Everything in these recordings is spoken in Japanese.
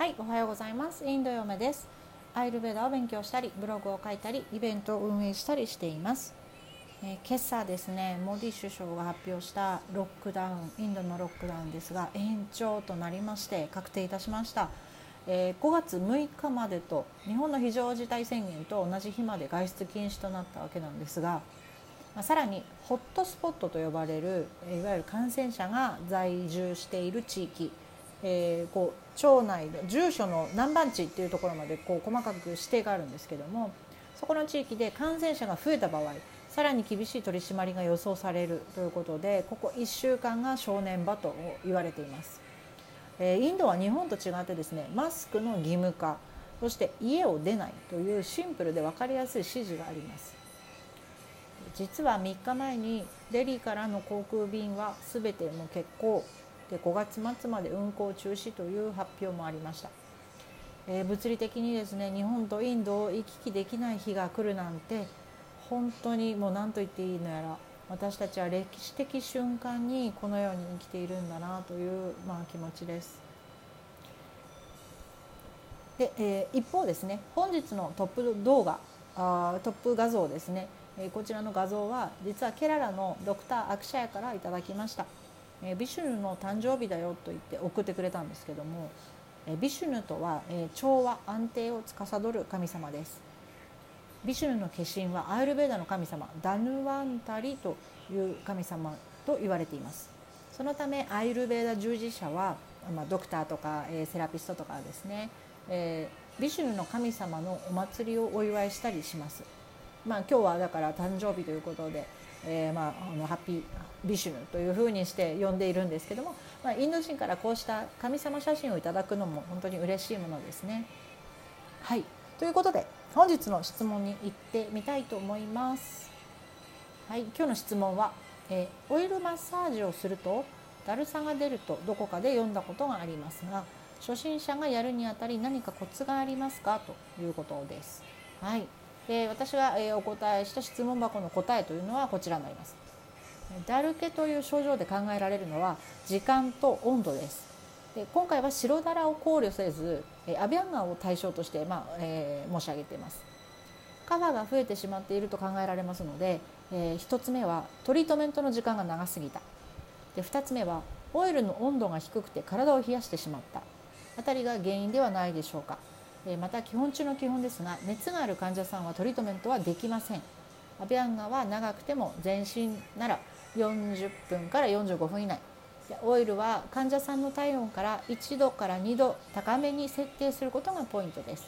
はい、おはようございます。インド嫁です。アイルベーダを勉強したり、ブログを書いたり、イベントを運営したりしています。今朝ですね、モディ首相が発表したロックダウン、インドのロックダウンですが延長となりまして確定いたしました。5月6日までと日本の非常事態宣言と同じ日まで外出禁止となったわけなんですが、さらにホットスポットと呼ばれるいわゆる感染者が在住している地域、町内の住所の何番地っていうところまで細かく指定があるんですけども、そこの地域で感染者が増えた場合、さらに厳しい取り締まりが予想されるということで、ここ1週間が正念場と言われています。インドは日本と違ってですね、マスクの義務化、そして家を出ないというシンプルで分かりやすい指示があります。実は3日前にデリーからの航空便は全てもう欠航で、5月末まで運航中止という発表もありました。物理的にですね、日本とインドを行き来できない日が来るなんて、本当にもう何と言っていいのやら、私たちは歴史的瞬間にこのように生きているんだなという、気持ちです。で、一方ですね、本日のトップ画像ですね、こちらの画像は実はケララのドクター・アクシャヤからいただきました。ビシュヌの誕生日だよと言って送ってくれたんですけども、ビシュヌとは調和安定を司る神様です。ビシュヌの化身はアーユルヴェーダの神様ダヌワンタリという神様と言われています。そのためアーユルヴェーダ従事者は、ドクターとかセラピストとかですね、ビシュヌの神様のお祭りをお祝いしたりします。今日はだから誕生日ということで、ハッピービシュヌというふうにして呼んでいるんですけども、インド人からこうした神様写真をいただくのも本当に嬉しいものですね。はい、ということで本日の質問に行ってみたいと思います。はい、今日の質問は、オイルマッサージをするとだるさが出るとどこかで読んだことがありますが、初心者がやるにあたり何かコツがありますかということです。はい、私がお答えした質問箱の答えというのはこちらになります。だるけという症状で考えられるのは時間と温度です。で、今回は白だらを考慮せずアビアンガを対象として、申し上げています。カファが増えてしまっていると考えられますので、1つ目はトリートメントの時間が長すぎた、で2つ目はオイルの温度が低くて体を冷やしてしまったあたりが原因ではないでしょうか。また基本中の基本ですが、熱がある患者さんはトリートメントはできません。アビアンガは長くても全身なら40分から45分以内、オイルは患者さんの体温から1度から2度高めに設定することがポイントです。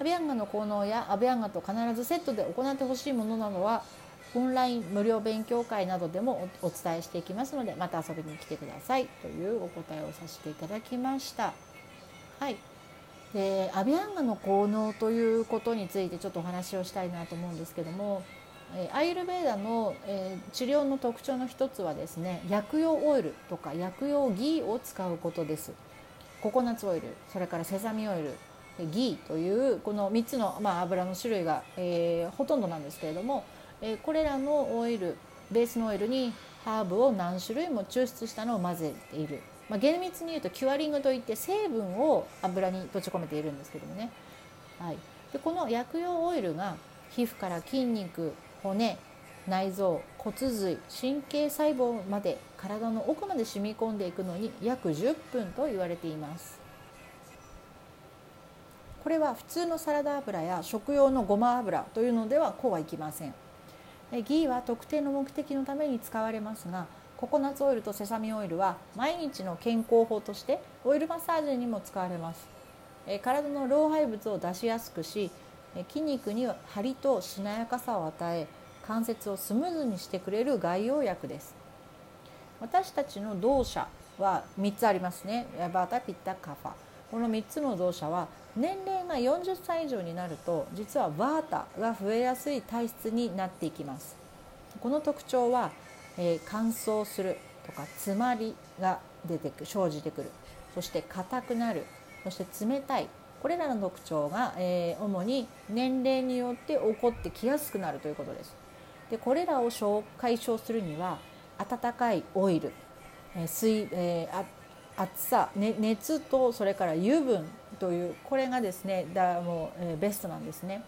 アビアンガの効能やアビアンガと必ずセットで行ってほしいものなどはオンライン無料勉強会などでもお伝えしていきますので、また遊びに来てくださいというお答えをさせていただきました。はい、アビアンガの効能ということについてちょっとお話をしたいなと思うんですけども、アーユルヴェーダの治療の特徴の一つはですね、薬用オイルとか薬用ギーを使うことです。ココナッツオイル、それからセサミオイル、ギーというこの3つの油の種類がほとんどなんですけれども、これらのオイル、ベースのオイルにハーブを何種類も抽出したのを混ぜている。厳密に言うとキュアリングといって成分を油に閉じ込めているんですけどもね。はい、でこの薬用オイルが皮膚から筋肉、骨、内臓、骨髄、神経細胞まで体の奥まで染み込んでいくのに約10分と言われています。これは普通のサラダ油や食用のごま油というのではこうはいきません。ギーは特定の目的のために使われますが、ココナッツオイルとセサミオイルは毎日の健康法としてオイルマッサージにも使われます。体の老廃物を出しやすくし、筋肉に張りとしなやかさを与え、関節をスムーズにしてくれる外用薬です。私たちの動作は3つありますね。バタピッタカファ、この3つの動作は年齢が40歳以上になると実はバータが増えやすい体質になっていきます。この特徴は乾燥するとか詰まりが生じてくる、そして硬くなる、そして冷たい、これらの特徴が、主に年齢によって起こってきやすくなるということです。でこれらを解消するには温かいオイル、熱さ、熱とそれから油分という、これがですねもうベストなんですね。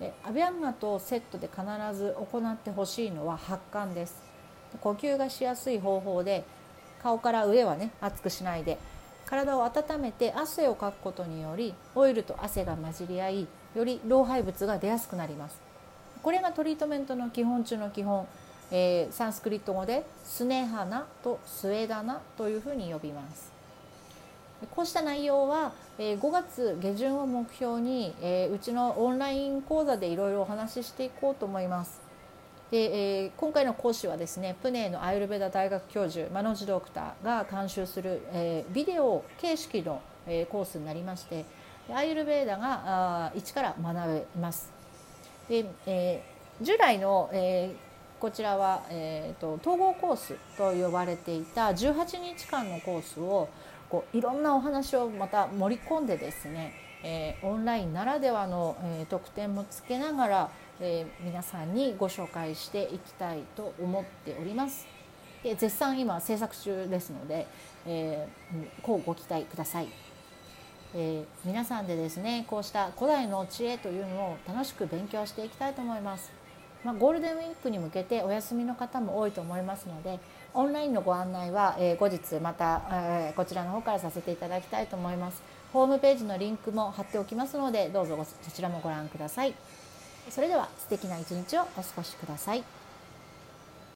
でアビアンガとセットで必ず行ってほしいのは発汗です。呼吸がしやすい方法で顔から上はね熱くしないで、体を温めて汗をかくことによりオイルと汗が混じり合い、より老廃物が出やすくなります。これがトリートメントの基本中の基本、サンスクリット語でスネハナとスエダナというふうに呼びます。こうした内容は5月下旬を目標にうちのオンライン講座でいろいろお話ししていこうと思います。で今回の講師はですね、プネーのアユルベダ大学教授マノジドクターが監修するビデオ形式のコースになりまして、アユルベーダが一から学べます。で従来のこちらは統合コースと呼ばれていた18日間のコースをいろんなお話をまた盛り込んでですね、オンラインならではの特典もつけながら、皆さんにご紹介していきたいと思っております。で絶賛今制作中ですので、ご期待ください。皆さんでですねこうした古代の知恵というのを楽しく勉強していきたいと思います。ゴールデンウィークに向けてお休みの方も多いと思いますので、オンラインのご案内は後日またこちらの方からさせていただきたいと思います。ホームページのリンクも貼っておきますので、どうぞそちらもご覧ください。それでは素敵な一日をお過ごしください。